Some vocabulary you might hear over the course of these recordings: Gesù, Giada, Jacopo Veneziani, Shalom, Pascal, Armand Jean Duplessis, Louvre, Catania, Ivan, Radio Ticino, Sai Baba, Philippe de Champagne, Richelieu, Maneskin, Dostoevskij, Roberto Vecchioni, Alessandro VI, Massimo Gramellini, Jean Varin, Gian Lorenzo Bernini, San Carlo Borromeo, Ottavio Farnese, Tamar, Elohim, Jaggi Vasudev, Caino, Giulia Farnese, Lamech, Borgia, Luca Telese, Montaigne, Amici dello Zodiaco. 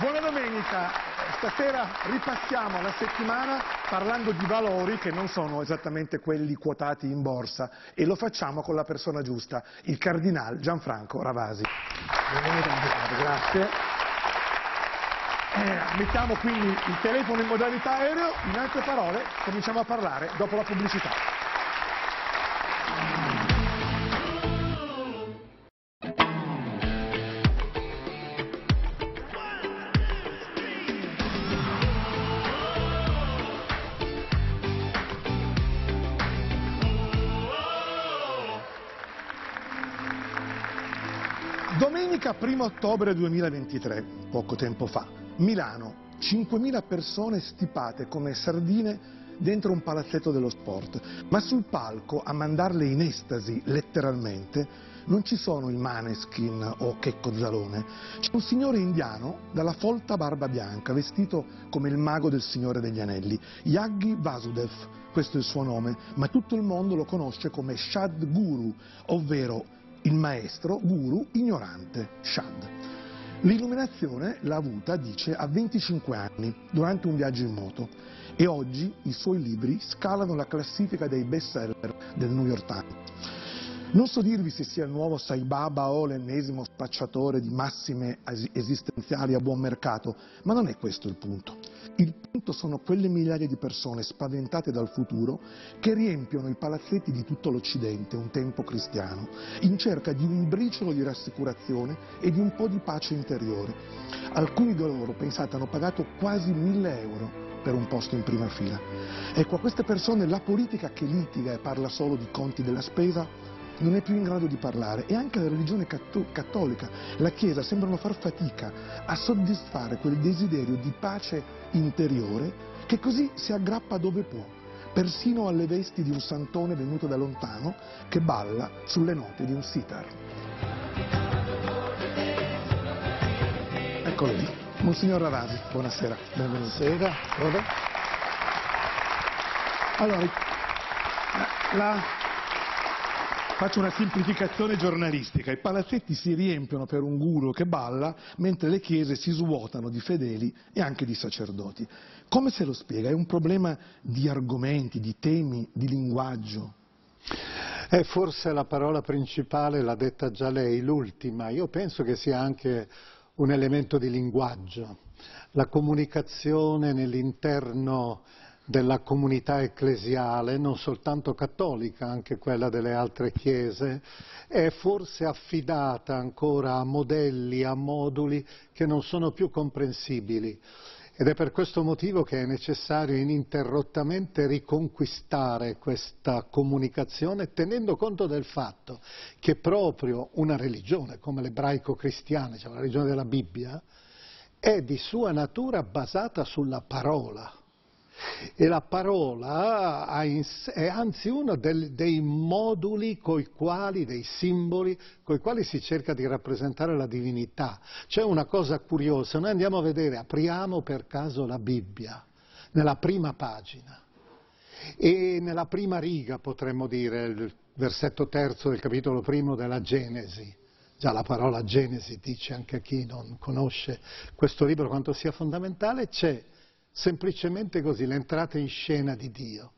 Buona domenica, stasera ripassiamo la settimana parlando di valori che non sono esattamente quelli quotati in borsa e lo facciamo con la persona giusta, il cardinal Gianfranco Ravasi. Grazie. Mettiamo quindi il telefono in modalità aereo, in altre parole cominciamo a parlare dopo la pubblicità. Domenica 1 ottobre 2023, poco tempo fa, Milano, 5.000 persone stipate come sardine dentro un palazzetto dello sport, ma sul palco a mandarle in estasi, letteralmente, non ci sono i Maneskin o Checco Zalone, c'è un signore indiano dalla folta barba bianca, vestito come il mago del Signore degli Anelli, Jaggi Vasudev, questo è il suo nome, ma tutto il mondo lo conosce come Sadhguru, ovvero il maestro, guru, ignorante, Shad. L'illuminazione l'ha avuta, dice, a 25 anni, durante un viaggio in moto. E oggi i suoi libri scalano la classifica dei bestseller del New York Times. Non so dirvi se sia il nuovo Sai Baba o l'ennesimo spacciatore di massime esistenziali a buon mercato, ma non è questo il punto. Il punto sono quelle migliaia di persone spaventate dal futuro che riempiono i palazzetti di tutto l'Occidente, un tempo cristiano, in cerca di un briciolo di rassicurazione e di un po' di pace interiore. Alcuni di loro, pensate, hanno pagato quasi 1.000 euro per un posto in prima fila. Ecco, a queste persone la politica che litiga e parla solo di conti della spesa non è più in grado di parlare, e anche la religione cattolica, la Chiesa, sembrano far fatica a soddisfare quel desiderio di pace interiore che così si aggrappa dove può, persino alle vesti di un santone venuto da lontano che balla sulle note di un sitar. Eccolo lì, Monsignor Ravasi, buonasera. Buonasera. Allora, faccio una semplificazione giornalistica, i palazzetti si riempiono per un guru che balla, mentre le chiese si svuotano di fedeli e anche di sacerdoti. Come se lo spiega? È un problema di argomenti, di temi, di linguaggio? Forse la parola principale l'ha detta già lei, l'ultima. Io penso che sia anche un elemento di linguaggio. La comunicazione nell'interno della comunità ecclesiale, non soltanto cattolica, anche quella delle altre chiese, è forse affidata ancora a modelli, a moduli che non sono più comprensibili. Ed è per questo motivo che è necessario ininterrottamente riconquistare questa comunicazione, tenendo conto del fatto che proprio una religione come l'ebraico-cristiana, cioè la religione della Bibbia, è di sua natura basata sulla parola. E la parola è anzi uno dei moduli coi quali, dei simboli, coi quali si cerca di rappresentare la divinità. C'è una cosa curiosa, noi andiamo a vedere, apriamo per caso la Bibbia, nella prima pagina, e nella prima riga potremmo dire, il versetto terzo del capitolo primo della Genesi. Già la parola Genesi dice anche a chi non conosce questo libro quanto sia fondamentale, c'è semplicemente così, l'entrata in scena di Dio.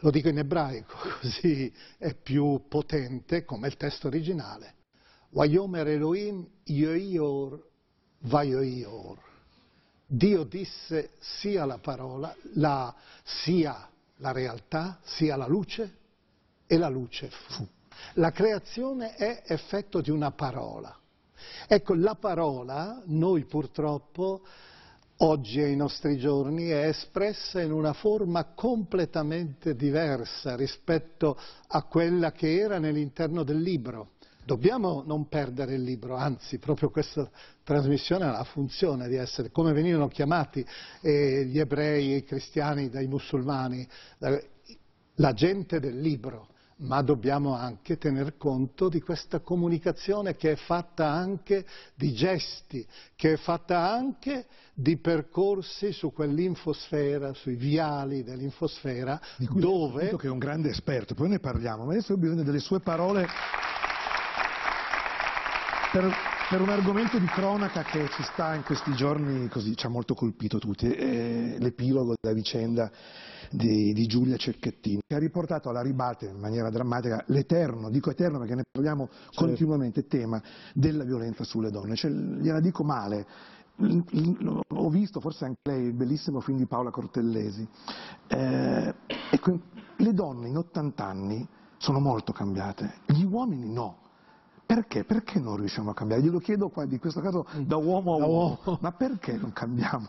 Lo dico in ebraico, così è più potente come il testo originale. Vayomer Elohim yoior vayoior. Dio disse sia la parola, sia la realtà, sia la luce, e la luce fu. La creazione è effetto di una parola. Ecco, la parola, noi purtroppo, oggi ai nostri giorni è espressa in una forma completamente diversa rispetto a quella che era nell'interno del libro. Dobbiamo non perdere il libro, anzi, proprio questa trasmissione ha la funzione di essere, come venivano chiamati gli ebrei e i cristiani dai musulmani, la gente del libro. Ma dobbiamo anche tener conto di questa comunicazione che è fatta anche di gesti, che è fatta anche di percorsi su quell'infosfera, sui viali dell'infosfera, dove... Dico che è un grande esperto, poi ne parliamo, ma adesso ho bisogno delle sue parole per per un argomento di cronaca che ci sta in questi giorni, così, ci ha molto colpito tutti, l'epilogo della vicenda di Giulia Cerchettini, che ha riportato alla ribalta in maniera drammatica l'eterno, dico eterno perché ne parliamo continuamente, tema della violenza sulle donne, cioè, gliela dico male. Ho visto forse anche lei il bellissimo film di Paola Cortellesi, ecco, le donne in 80 anni sono molto cambiate, gli uomini no. Perché? Perché non riusciamo a cambiare? Glielo chiedo qua, in questo caso, da uomo a uomo, ma perché non cambiamo?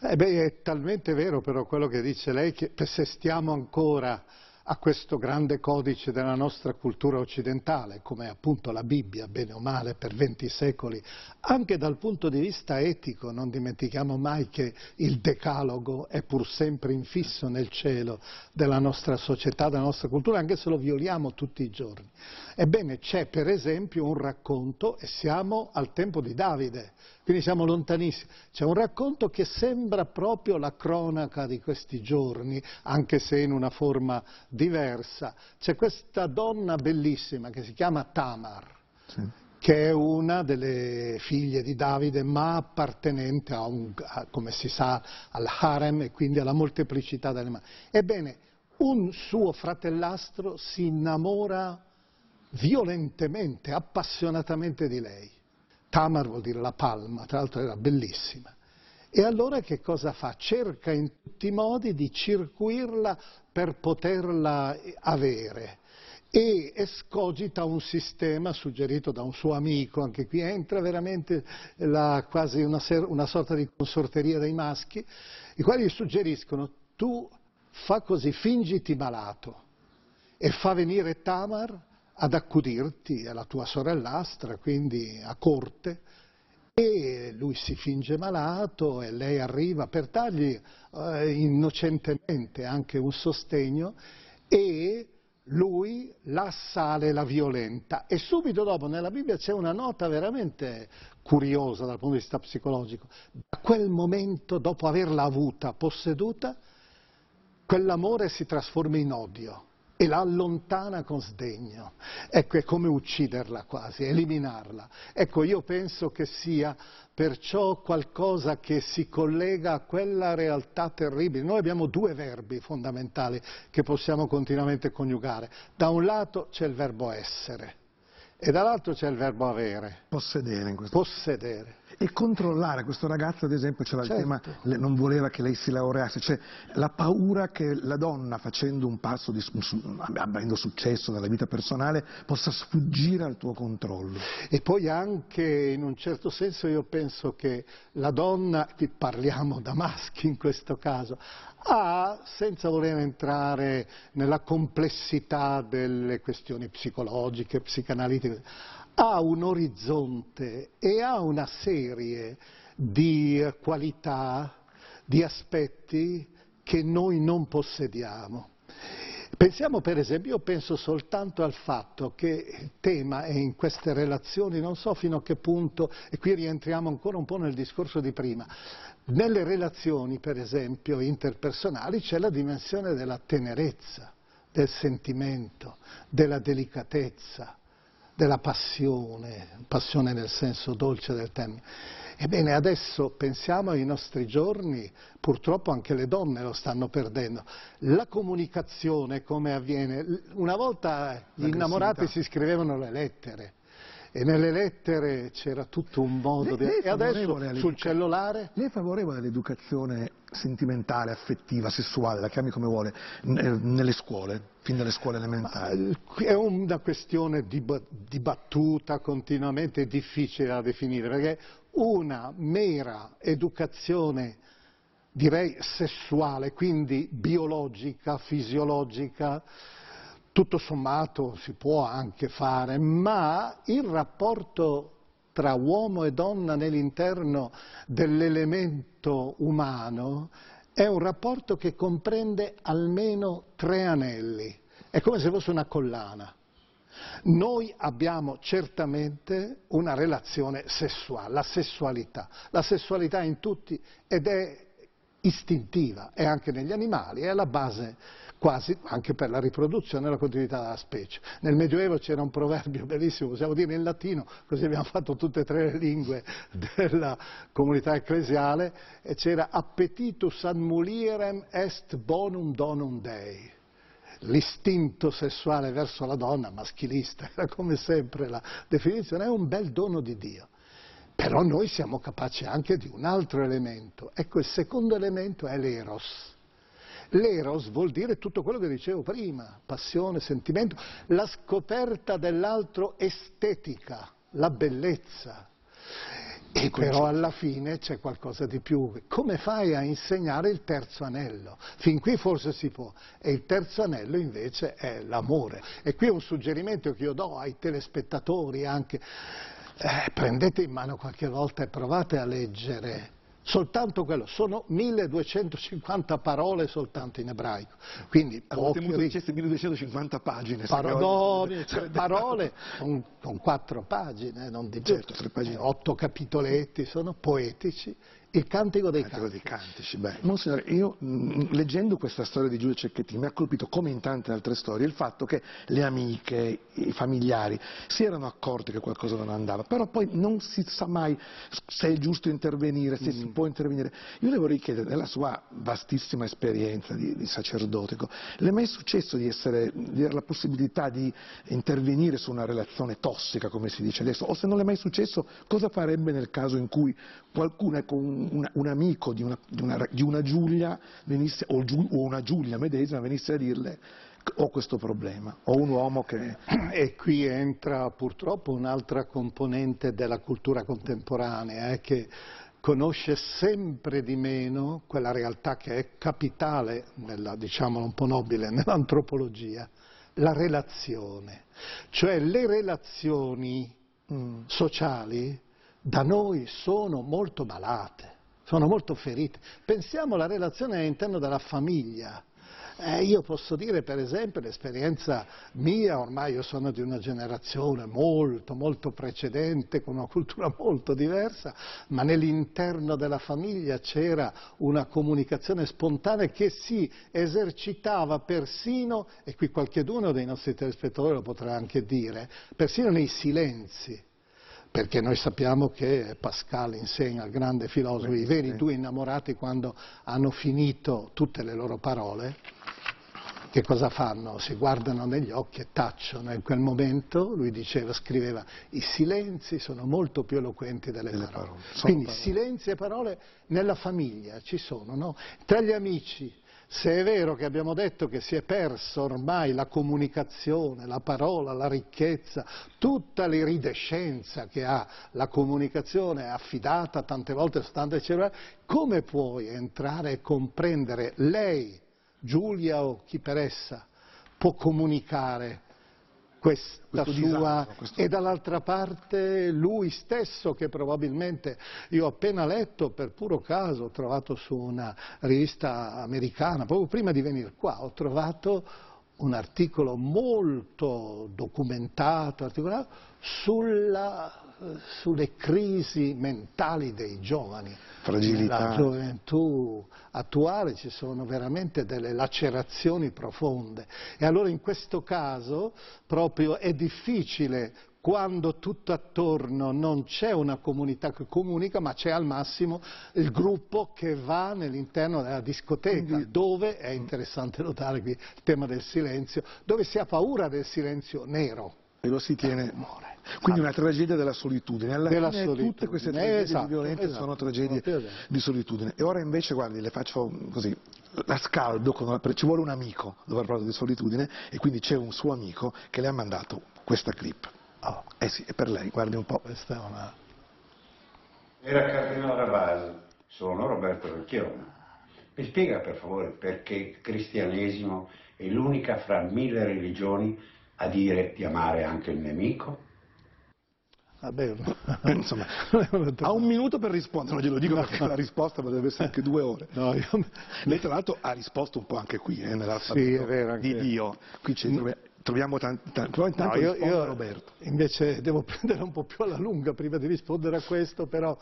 Beh, è talmente vero però quello che dice lei, che se stiamo ancora a questo grande codice della nostra cultura occidentale, come appunto la Bibbia, bene o male, per 20 secoli, anche dal punto di vista etico, non dimentichiamo mai che il decalogo è pur sempre infisso nel cielo della nostra società, della nostra cultura, anche se lo violiamo tutti i giorni. Ebbene, c'è per esempio un racconto, e siamo al tempo di Davide, quindi siamo lontanissimi, c'è un racconto che sembra proprio la cronaca di questi giorni, anche se in una forma diversa. C'è questa donna bellissima che si chiama Tamar, che è una delle figlie di Davide, ma appartenente a come si sa, al harem, e quindi alla molteplicità delle madri. Ebbene, un suo fratellastro si innamora violentemente, appassionatamente di lei. Tamar vuol dire la palma, tra l'altro era bellissima. E allora che cosa fa? Cerca in tutti i modi di circuirla per poterla avere, e escogita un sistema suggerito da un suo amico, anche qui entra veramente quasi una sorta di consorteria dei maschi, i quali gli suggeriscono: tu fa così, fingiti malato e fa venire Tamar ad accudirti, è la tua sorellastra, quindi a corte. E lui si finge malato e lei arriva per dargli innocentemente anche un sostegno, e lui la assale e la violenta. E subito dopo nella Bibbia c'è una nota veramente curiosa dal punto di vista psicologico. Da quel momento, dopo averla avuta, posseduta, quell'amore si trasforma in odio e la allontana con sdegno. Ecco, è come ucciderla quasi, eliminarla. Ecco, io penso che sia perciò qualcosa che si collega a quella realtà terribile. Noi abbiamo due verbi fondamentali che possiamo continuamente coniugare. Da un lato c'è il verbo essere, e dall'altro c'è il verbo avere. Possedere. In questo possedere. E controllare. Questo ragazzo, ad esempio, c'era il tema, non voleva che lei si laureasse, cioè la paura che la donna, facendo un passo, avendo successo nella vita personale, possa sfuggire al tuo controllo. E poi anche, in un certo senso, io penso che la donna, qui parliamo da maschi in questo caso, ha, senza voler entrare nella complessità delle questioni psicologiche, psicanalitiche, ha un orizzonte e ha una serie di qualità, di aspetti che noi non possediamo. Pensiamo per esempio, io penso soltanto al fatto che il tema è in queste relazioni, non so fino a che punto, e qui rientriamo ancora un po' nel discorso di prima, nelle relazioni per esempio interpersonali c'è la dimensione della tenerezza, del sentimento, della delicatezza, della passione, passione nel senso dolce del termine. Ebbene, adesso pensiamo ai nostri giorni, purtroppo anche le donne lo stanno perdendo. La comunicazione come avviene? Una volta gli innamorati si scrivevano le lettere, e nelle lettere c'era tutto un modo di... E adesso sul cellulare... Lei è favorevole all'educazione sentimentale, affettiva, sessuale, la chiami come vuole, nelle scuole, fin dalle scuole elementari? Ma è una questione dibattuta continuamente, difficile da definire, perché una mera educazione, direi, sessuale, quindi biologica, fisiologica, tutto sommato si può anche fare, ma il rapporto tra uomo e donna nell'interno dell'elemento umano è un rapporto che comprende almeno 3 anelli, è come se fosse una collana. Noi abbiamo certamente una relazione sessuale, la sessualità in tutti, ed è istintiva, è anche negli animali, è alla base quasi anche per la riproduzione e la continuità della specie. Nel Medioevo c'era un proverbio bellissimo, possiamo dire in latino, così abbiamo fatto tutte e tre le lingue della comunità ecclesiale, e c'era appetitus ad mulierem est bonum donum Dei. L'istinto sessuale verso la donna, maschilista, era come sempre la definizione, è un bel dono di Dio. Però noi siamo capaci anche di un altro elemento. Ecco, il secondo elemento è l'eros. L'eros vuol dire tutto quello che dicevo prima, passione, sentimento, la scoperta dell'altro, estetica, la bellezza. E però alla fine c'è qualcosa di più. Come fai a insegnare il terzo anello? Fin qui forse si può. E il terzo anello invece è l'amore. E qui è un suggerimento che io do ai telespettatori anche. Prendete in mano qualche volta e provate a leggere soltanto quello, sono 1250 parole soltanto in ebraico, quindi ho temuto che dicesse 1250 pagine, parole con 4 pagine, non di certo, 3 pagine, 8 capitoletti, sono poetici. Il Cantico dei Cantici. Monsignore, io leggendo questa storia di Giulia Cerchettini mi ha colpito, come in tante altre storie, il fatto che le amiche, i familiari si erano accorti che qualcosa non andava, però poi non si sa mai se è giusto intervenire, se si può intervenire. Io le vorrei chiedere, nella sua vastissima esperienza di sacerdote, le è mai successo di avere la possibilità di intervenire su una relazione tossica, come si dice adesso, o se non le è mai successo, cosa farebbe nel caso in cui qualcuno è con un amico di una Giulia venisse, o una Giulia medesima venisse a dirle ho questo problema, ho un uomo che... E qui entra purtroppo un'altra componente della cultura contemporanea, che conosce sempre di meno quella realtà che è capitale, diciamolo un po' nobile, nell'antropologia, la relazione. Cioè le relazioni sociali da noi sono molto malate, sono molto ferite. Pensiamo alla relazione all'interno della famiglia. Io posso dire per esempio l'esperienza mia, ormai io sono di una generazione molto molto precedente, con una cultura molto diversa, ma nell'interno della famiglia c'era una comunicazione spontanea che si esercitava persino, e qui qualcheduno dei nostri telespettatori lo potrà anche dire, persino nei silenzi. Perché noi sappiamo che Pascal insegna al grande filosofo, i veri due innamorati quando hanno finito tutte le loro parole, che cosa fanno? Si guardano negli occhi e tacciono. In quel momento, lui diceva, scriveva, i silenzi sono molto più eloquenti delle parole. Quindi silenzi e parole nella famiglia ci sono, no? Tra gli amici. Se è vero che abbiamo detto che si è perso ormai la comunicazione, la parola, la ricchezza, tutta l'iridescenza che ha la comunicazione è affidata tante volte a sostanze cerebrali, come puoi entrare e comprendere? Lei, Giulia o chi per essa, può comunicare questa sua, e dall'altra parte lui stesso, che probabilmente, io ho appena letto per puro caso, ho trovato su una rivista americana, proprio prima di venire qua, ho trovato un articolo molto documentato, articolato, sulle crisi mentali dei giovani. Fragilità. Nella gioventù attuale ci sono veramente delle lacerazioni profonde. E allora in questo caso proprio è difficile, quando tutto attorno non c'è una comunità che comunica, ma c'è al massimo il gruppo che va nell'interno della discoteca, dove è interessante notare qui il tema del silenzio, dove si ha paura del silenzio nero. E lo si tiene... Quindi una tragedia della solitudine. Alla fine tutte queste tragedie violente sono tragedie di solitudine. E ora invece, guardi, le faccio così, la scaldo, ci vuole un amico dove parlo di solitudine, e quindi c'è un suo amico che le ha mandato questa clip. Oh, eh sì, è per lei, guardi un po'. Questa è una... Era Cardinale Ravasi, sono Roberto Vecchioni. Mi spiega per favore perché il cristianesimo è l'unica fra 1000 religioni a dire di amare anche il nemico? Vabbè, insomma, ha un minuto per rispondere, non glielo dico perché la risposta potrebbe essere anche 2 ore. No, lei tra l'altro ha risposto un po' anche qui, nell'alfabeto di Dio. Qui c'è Troviamo però intanto no, io Roberto. Invece devo prendere un po' più alla lunga prima di rispondere a questo, però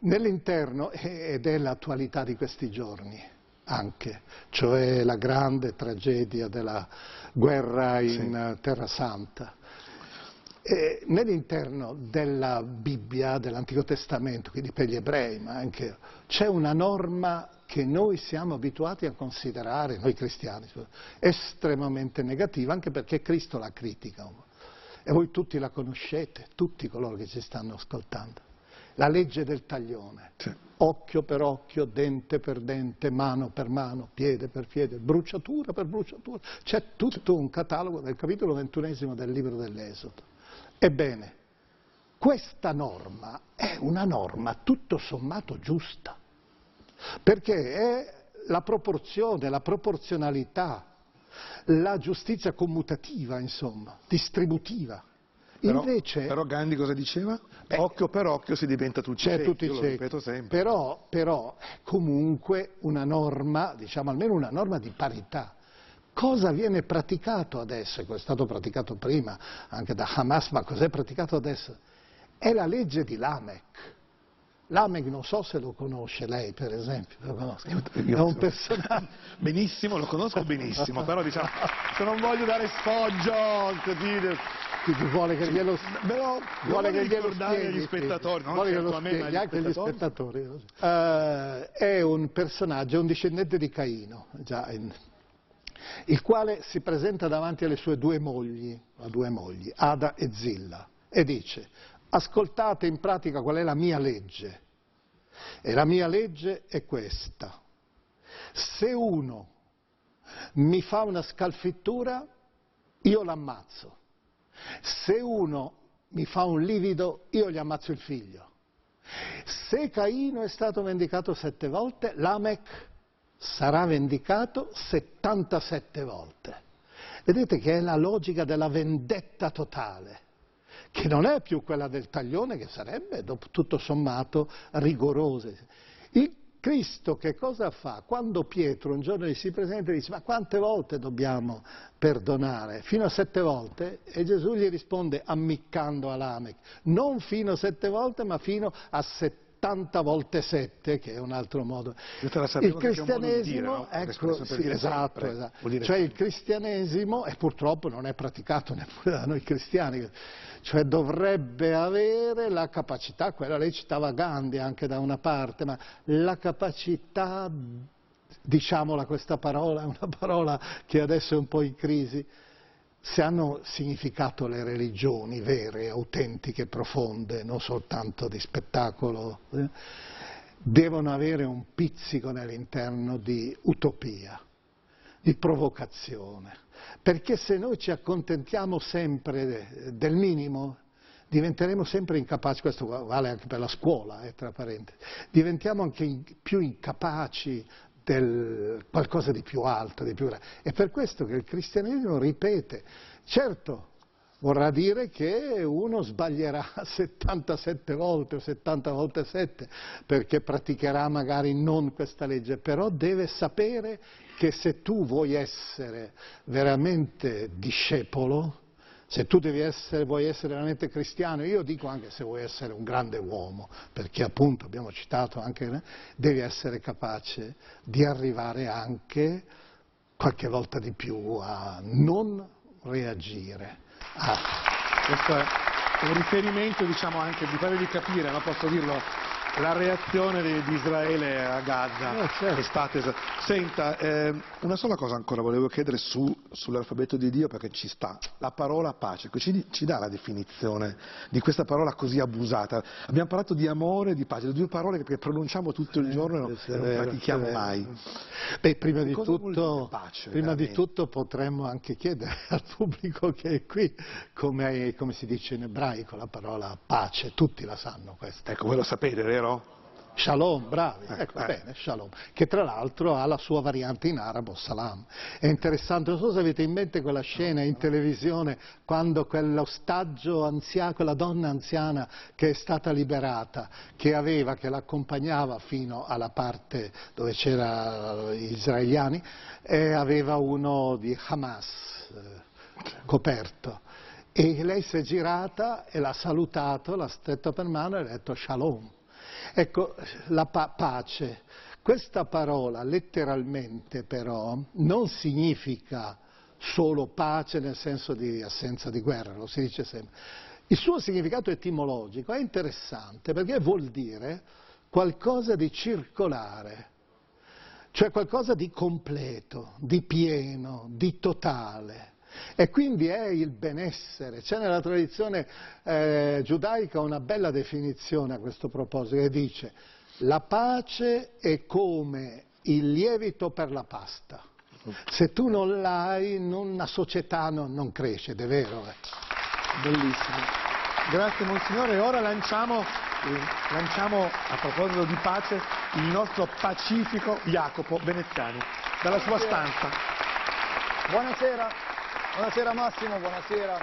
nell'interno, ed è l'attualità di questi giorni anche, cioè la grande tragedia della guerra in Terra Santa. E nell'interno della Bibbia, dell'Antico Testamento, quindi per gli ebrei, ma anche c'è una norma che noi siamo abituati a considerare, noi cristiani, estremamente negativa, anche perché Cristo la critica. E voi tutti la conoscete, tutti coloro che ci stanno ascoltando. La legge del taglione, sì. Occhio per occhio, dente per dente, mano per mano, piede per piede, bruciatura per bruciatura. C'è tutto un catalogo del capitolo 21 del libro dell'Esodo. Ebbene, questa norma è una norma tutto sommato giusta. Perché è la proporzione, la proporzionalità, la giustizia commutativa, insomma, distributiva. Invece, però Gandhi cosa diceva? Beh, occhio per occhio si diventa tutti ciechi, io lo ripeto sempre. Però comunque una norma, diciamo almeno una norma di parità. Cosa viene praticato adesso? È stato praticato prima anche da Hamas, ma cos'è praticato adesso? È la legge di Lamech. Lamech non so se lo conosce lei, per esempio, lo conosco. È un personaggio. Benissimo, lo conosco benissimo, però diciamo, se non voglio dare sfoggio, così vuole che glielo spieghi anche agli spettatori. È un personaggio, un discendente di Caino, il quale si presenta davanti alle sue due mogli, Ada e Zilla, e dice: ascoltate in pratica qual è la mia legge, e la mia legge è questa: se uno mi fa una scalfittura, io l'ammazzo, se uno mi fa un livido, io gli ammazzo il figlio. Se Caino è stato vendicato 7 volte, Lamech sarà vendicato 77 volte. Vedete che è la logica della vendetta totale, che non è più quella del taglione, che sarebbe tutto sommato rigorosa. Il Cristo che cosa fa? Quando Pietro un giorno gli si presenta e dice: ma quante volte dobbiamo perdonare? Fino a 7 volte? E Gesù gli risponde ammiccando a Lamech: non fino a 7 volte, ma fino a 70 volte 7, che è un altro modo. Il cristianesimo, ecco, sì, esatto. Cioè il cristianesimo, e purtroppo non è praticato neppure da noi cristiani, cioè dovrebbe avere la capacità, quella lei citava Gandhi anche da una parte, ma la capacità, diciamola questa parola, è una parola che adesso è un po' in crisi. Se hanno significato le religioni vere, autentiche, profonde, non soltanto di spettacolo, devono avere un pizzico nell'interno di utopia, di provocazione. Perché se noi ci accontentiamo sempre del minimo, diventeremo sempre incapaci, questo vale anche per la scuola, tra parentesi, diventiamo anche più incapaci del qualcosa di più alto, di più grande. È per questo che il cristianesimo ripete, certo vorrà dire che uno sbaglierà 77 volte o 70 volte 7 perché praticherà magari non questa legge, però deve sapere che se tu vuoi essere veramente discepolo, se tu vuoi essere veramente cristiano, io dico anche se vuoi essere un grande uomo, perché appunto abbiamo citato anche, devi essere capace di arrivare anche qualche volta di più a non reagire. Questo è un riferimento, diciamo, anche di farvi capire, non posso dirlo, la reazione di Israele a Gaza. Certo. È stata Senta, una sola cosa ancora volevo chiedere sull'alfabeto di Dio, perché ci sta la parola pace, che ci dà la definizione di questa parola così abusata. Abbiamo parlato di amore e di pace, le due parole che pronunciamo tutto il giorno e non pratichiamo mai. Beh, prima di tutto potremmo anche chiedere al pubblico che è qui come si dice in ebraico la parola pace, tutti la sanno questa. Ecco, voi lo sapete, vero? Shalom, bravi, ecco bene, Shalom, che tra l'altro ha la sua variante in arabo, Salam. È interessante, non so se avete in mente quella scena in televisione quando quell'ostaggio anziano, quella donna anziana che è stata liberata, che l'accompagnava fino alla parte dove c'erano gli israeliani, e aveva uno di Hamas, coperto. E lei si è girata e l'ha salutato, l'ha stretto per mano e ha detto Shalom. Ecco, la pace. Questa parola letteralmente però non significa solo pace nel senso di assenza di guerra, lo si dice sempre. Il suo significato etimologico è interessante perché vuol dire qualcosa di circolare, cioè qualcosa di completo, di pieno, di totale. E quindi è il benessere. C'è nella tradizione giudaica una bella definizione a questo proposito che dice: la pace è come il lievito per la pasta. Se tu non l'hai, una società non cresce, ed è vero. Bellissimo. Grazie Monsignore. Ora lanciamo, a proposito di pace, il nostro pacifico Jacopo Veneziani, dalla sua stanza. Buonasera. Buonasera Massimo, buonasera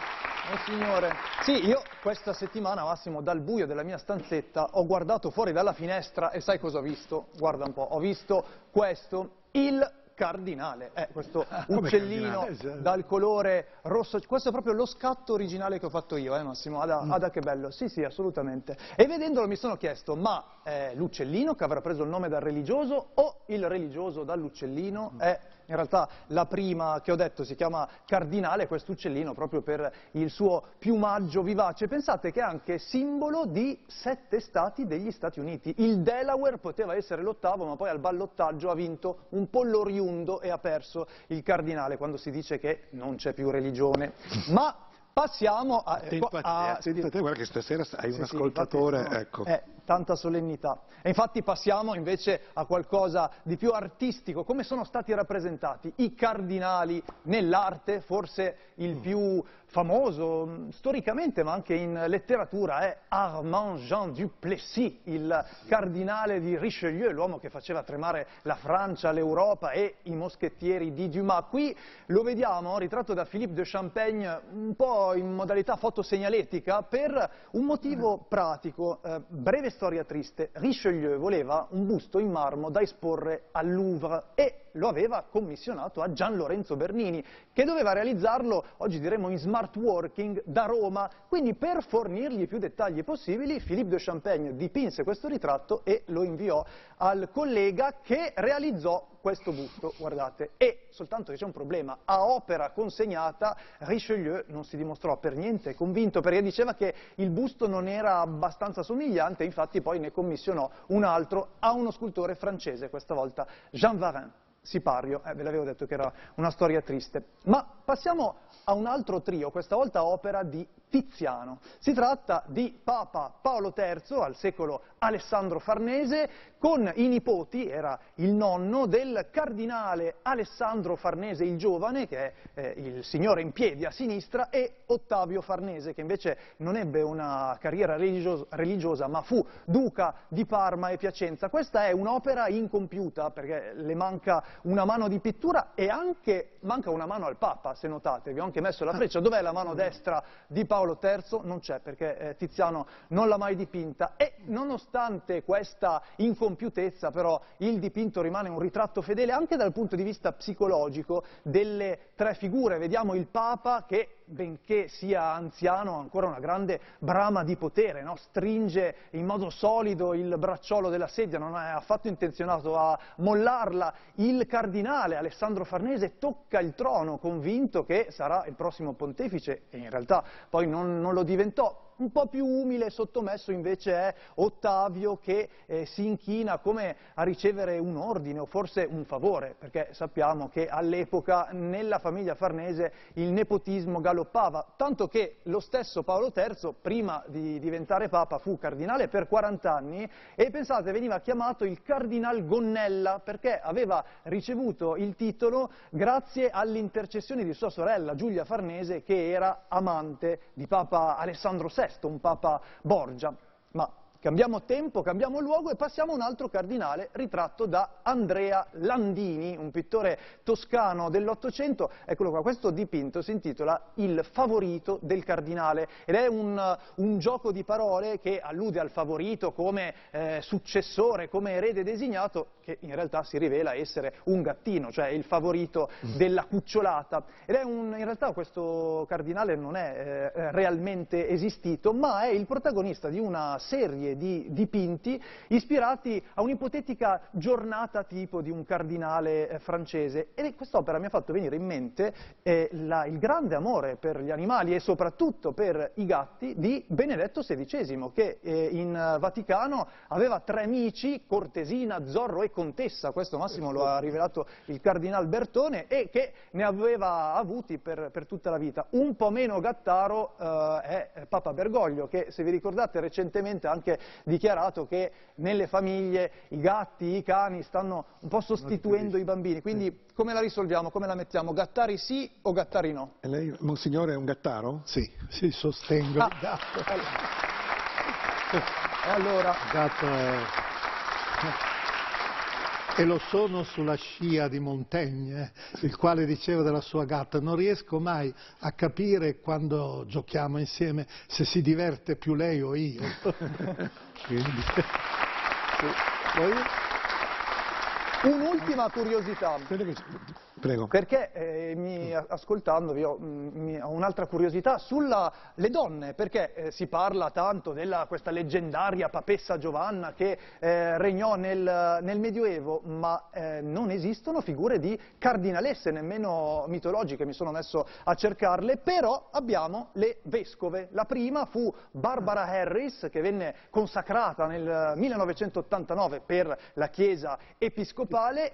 Monsignore. Sì, io questa settimana, Massimo, dal buio della mia stanzetta ho guardato fuori dalla finestra e sai cosa ho visto? Guarda un po', ho visto questo, il cardinale, questo uccellino dal colore rosso. Questo è proprio lo scatto originale che ho fatto io, Massimo. Ada, che bello. Sì, sì, assolutamente. E vedendolo mi sono chiesto, ma l'uccellino che avrà preso il nome dal religioso o il religioso dall'uccellino? In realtà la prima che ho detto si chiama cardinale, questo uccellino, proprio per il suo piumaggio vivace. Pensate che è anche simbolo di 7 stati degli Stati Uniti. Il Delaware poteva essere l'8º, ma poi al ballottaggio ha vinto un pollo oriundo e ha perso il cardinale, quando si dice che non c'è più religione. Ma passiamo a... Attento a te, guarda che stasera hai un ascoltatore, infatti, ecco. Tanta solennità. E infatti passiamo invece a qualcosa di più artistico. Come sono stati rappresentati i cardinali nell'arte? Forse il più famoso storicamente, ma anche in letteratura, è Armand Jean Duplessis, il cardinale di Richelieu, l'uomo che faceva tremare la Francia, l'Europa e i moschettieri di Dumas. Qui lo vediamo ritratto da Philippe de Champagne un po' in modalità fotosegnaletica per un motivo pratico. Breve storia triste: Richelieu voleva un busto in marmo da esporre al Louvre e lo aveva commissionato a Gian Lorenzo Bernini, che doveva realizzarlo, oggi diremo in smart working, da Roma. Quindi per fornirgli più dettagli possibili, Philippe de Champagne dipinse questo ritratto e lo inviò al collega che realizzò questo busto, guardate. E soltanto che c'è un problema: a opera consegnata Richelieu non si dimostrò per niente convinto, perché diceva che il busto non era abbastanza somigliante. Infatti poi ne commissionò un altro a uno scultore francese, questa volta Jean Varin, sipario. Ve l'avevo detto che era una storia triste. Ma passiamo a un altro trio, questa volta opera di Tiziano. Si tratta di Papa Paolo III, al secolo Alessandro Farnese, con i nipoti, era il nonno del cardinale Alessandro Farnese il giovane, che è il signore in piedi a sinistra, e Ottavio Farnese, che invece non ebbe una carriera religiosa, ma fu duca di Parma e Piacenza. Questa è un'opera incompiuta, perché le manca una mano di pittura e anche manca una mano al Papa, se notate. Vi ho anche messo la freccia. Dov'è la mano destra di Paolo III? Non c'è, perché Tiziano non l'ha mai dipinta. E nonostante questa incompiutezza, però, il dipinto rimane un ritratto fedele anche dal punto di vista psicologico delle tre figure. Vediamo il Papa che, benché sia anziano, ha ancora una grande brama di potere, no? Stringe in modo solido il bracciolo della sedia, non è affatto intenzionato a mollarla. Il cardinale Alessandro Farnese tocca il trono, convinto che sarà il prossimo pontefice, e in realtà poi non lo diventò. Un po' più umile e sottomesso invece è Ottavio, che si inchina come a ricevere un ordine o forse un favore, perché sappiamo che all'epoca nella famiglia Farnese il nepotismo galoppava, tanto che lo stesso Paolo III, prima di diventare Papa, fu cardinale per 40 anni e, pensate, veniva chiamato il Cardinal Gonnella, perché aveva ricevuto il titolo grazie all'intercessione di sua sorella Giulia Farnese, che era amante di Papa Alessandro VI, un Papa Borgia. Ma Cambiamo tempo, cambiamo luogo e passiamo a un altro cardinale ritratto da Andrea Landini, un pittore toscano dell'Ottocento. Eccolo qua, questo dipinto si intitola Il favorito del cardinale ed è un gioco di parole che allude al favorito come successore, come erede designato, che in realtà si rivela essere un gattino, cioè il favorito della cucciolata. Ed è in realtà questo cardinale non è realmente esistito, ma è il protagonista di una serie di dipinti ispirati a un'ipotetica giornata tipo di un cardinale francese. E quest'opera mi ha fatto venire in mente il grande amore per gli animali e soprattutto per i gatti di Benedetto XVI, che in Vaticano aveva tre amici, Cortesina, Zorro e Contessa, questo Massimo lo ha rivelato il cardinal Bertone, e che ne aveva avuti per tutta la vita. Un po' meno gattaro è Papa Bergoglio, che, se vi ricordate, recentemente ha anche dichiarato che nelle famiglie i gatti, i cani stanno un po' sostituendo i bambini. Quindi come la risolviamo, come la mettiamo? Gattari sì o gattari no? E lei, Monsignore, è un gattaro? Sì, sì, sostengo. Ah. Gatto. Allora. Gatto è... E lo sono sulla scia di Montaigne, il quale diceva della sua gatta: non riesco mai a capire, quando giochiamo insieme, se si diverte più lei o io. Quindi... sì. Poi... Un'ultima curiosità. Prego. Perché ascoltandovi ho un'altra curiosità sulle donne, perché si parla tanto della questa leggendaria papessa Giovanna che regnò nel Medioevo, ma non esistono figure di cardinalesse, nemmeno mitologiche, mi sono messo a cercarle, però abbiamo le vescove. La prima fu Barbara Harris, che venne consacrata nel 1989 per la Chiesa episcopale,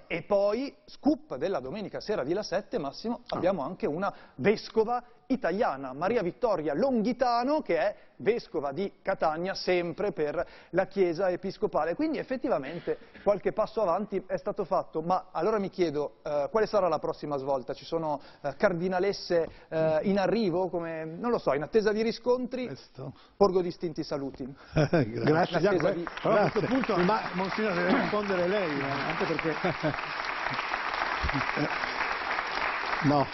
e poi, scoop della domenica sera di La Sette, Massimo, abbiamo anche una vescova italiana, Maria Vittoria Longhitano, che è vescova di Catania, sempre per la Chiesa episcopale. Quindi effettivamente qualche passo avanti è stato fatto, ma allora mi chiedo quale sarà la prossima svolta? Ci sono cardinalesse in arrivo, come, non lo so, in attesa di riscontri? Porgo distinti saluti. Grazie. Però a questo punto, ma Monsignore deve rispondere lei, anche perché... No,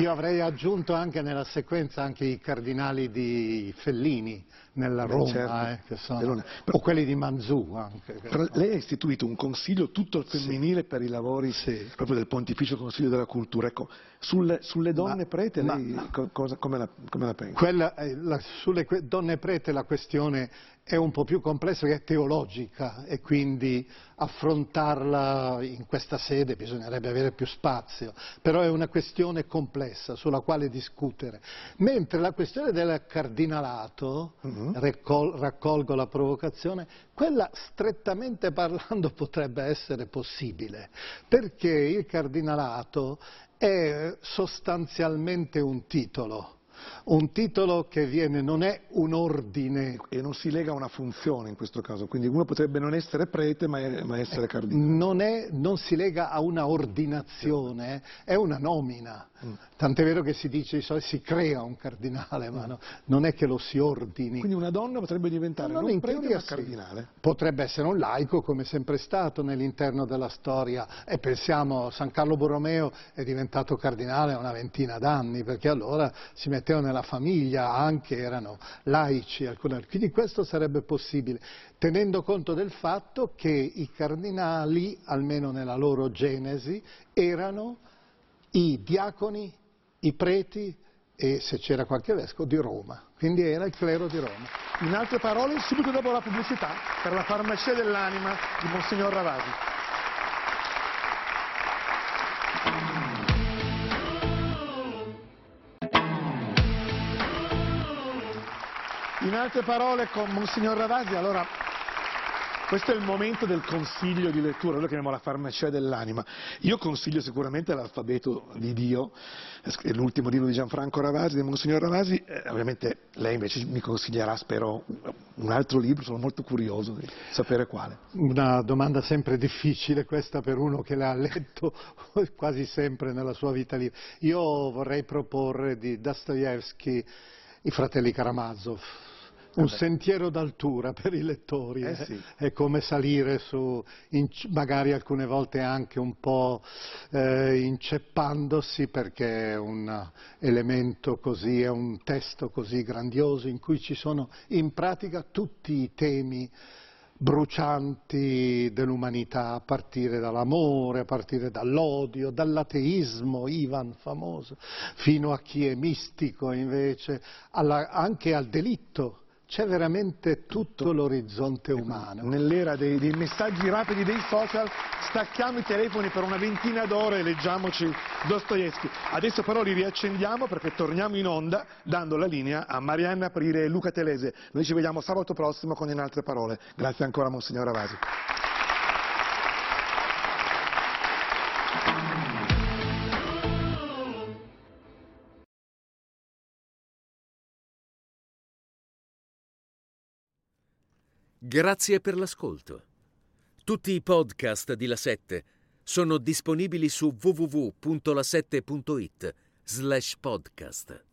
io avrei aggiunto anche nella sequenza anche i cardinali di Fellini nella Roma, certo. Che sono, o quelli di Manzù anche. Però lei ha istituito un consiglio tutto al femminile, sì, per i lavori, sì, proprio del Pontificio Consiglio della Cultura. Ecco, sulle donne prete lei come la pensa? Sulle donne prete la questione è un po' più complessa, che è teologica, e quindi affrontarla in questa sede bisognerebbe avere più spazio, però è una questione complessa sulla quale discutere. Mentre la questione del cardinalato, raccolgo la provocazione, quella strettamente parlando potrebbe essere possibile, perché il cardinalato è sostanzialmente un titolo che viene, non è un ordine e non si lega a una funzione in questo caso, quindi uno potrebbe non essere prete ma essere cardinale. Non si lega a una ordinazione, è una nomina, tant'è vero che si dice si crea un cardinale, ma no, non è che lo si ordini. Quindi una donna potrebbe diventare non prete ma cardinale? Potrebbe essere un laico, come sempre è stato nell'interno della storia, e pensiamo San Carlo Borromeo è diventato cardinale a una ventina d'anni, perché allora si mette nella famiglia, anche erano laici, quindi questo sarebbe possibile, tenendo conto del fatto che i cardinali, almeno nella loro genesi, erano i diaconi, i preti e, se c'era qualche vescovo, di Roma, quindi era il clero di Roma. In altre parole, subito dopo la pubblicità, per la farmacia dell'anima di Monsignor Ravasi. In altre parole con Monsignor Ravasi. Allora, questo è il momento del consiglio di lettura, noi lo chiamiamo la farmacia dell'anima. Io consiglio sicuramente l'Alfabeto di Dio, l'ultimo libro di Gianfranco Ravasi, di Monsignor Ravasi. Ovviamente lei invece mi consiglierà, spero, un altro libro, sono molto curioso di sapere quale. Una domanda sempre difficile questa per uno che l'ha letto quasi sempre nella sua vita libera. Io vorrei proporre di Dostoevskij I fratelli Karamazov. Un sentiero d'altura per i lettori, sì. È come salire su, magari alcune volte anche un po' inceppandosi, perché è un elemento così, è un testo così grandioso in cui ci sono in pratica tutti i temi brucianti dell'umanità, a partire dall'amore, a partire dall'odio, dall'ateismo, Ivan famoso, fino a chi è mistico invece, anche al delitto. C'è veramente tutto l'orizzonte umano. Nell'era dei messaggi rapidi dei social, stacchiamo i telefoni per una ventina d'ore e leggiamoci Dostoevskij. Adesso però li riaccendiamo perché torniamo in onda dando la linea a Marianna Aprire e Luca Telese. Noi ci vediamo sabato prossimo con In Altre Parole. Grazie ancora, Monsignor Ravasi. Grazie per l'ascolto. Tutti i podcast di La 7 sono disponibili su www.la7.it/podcast.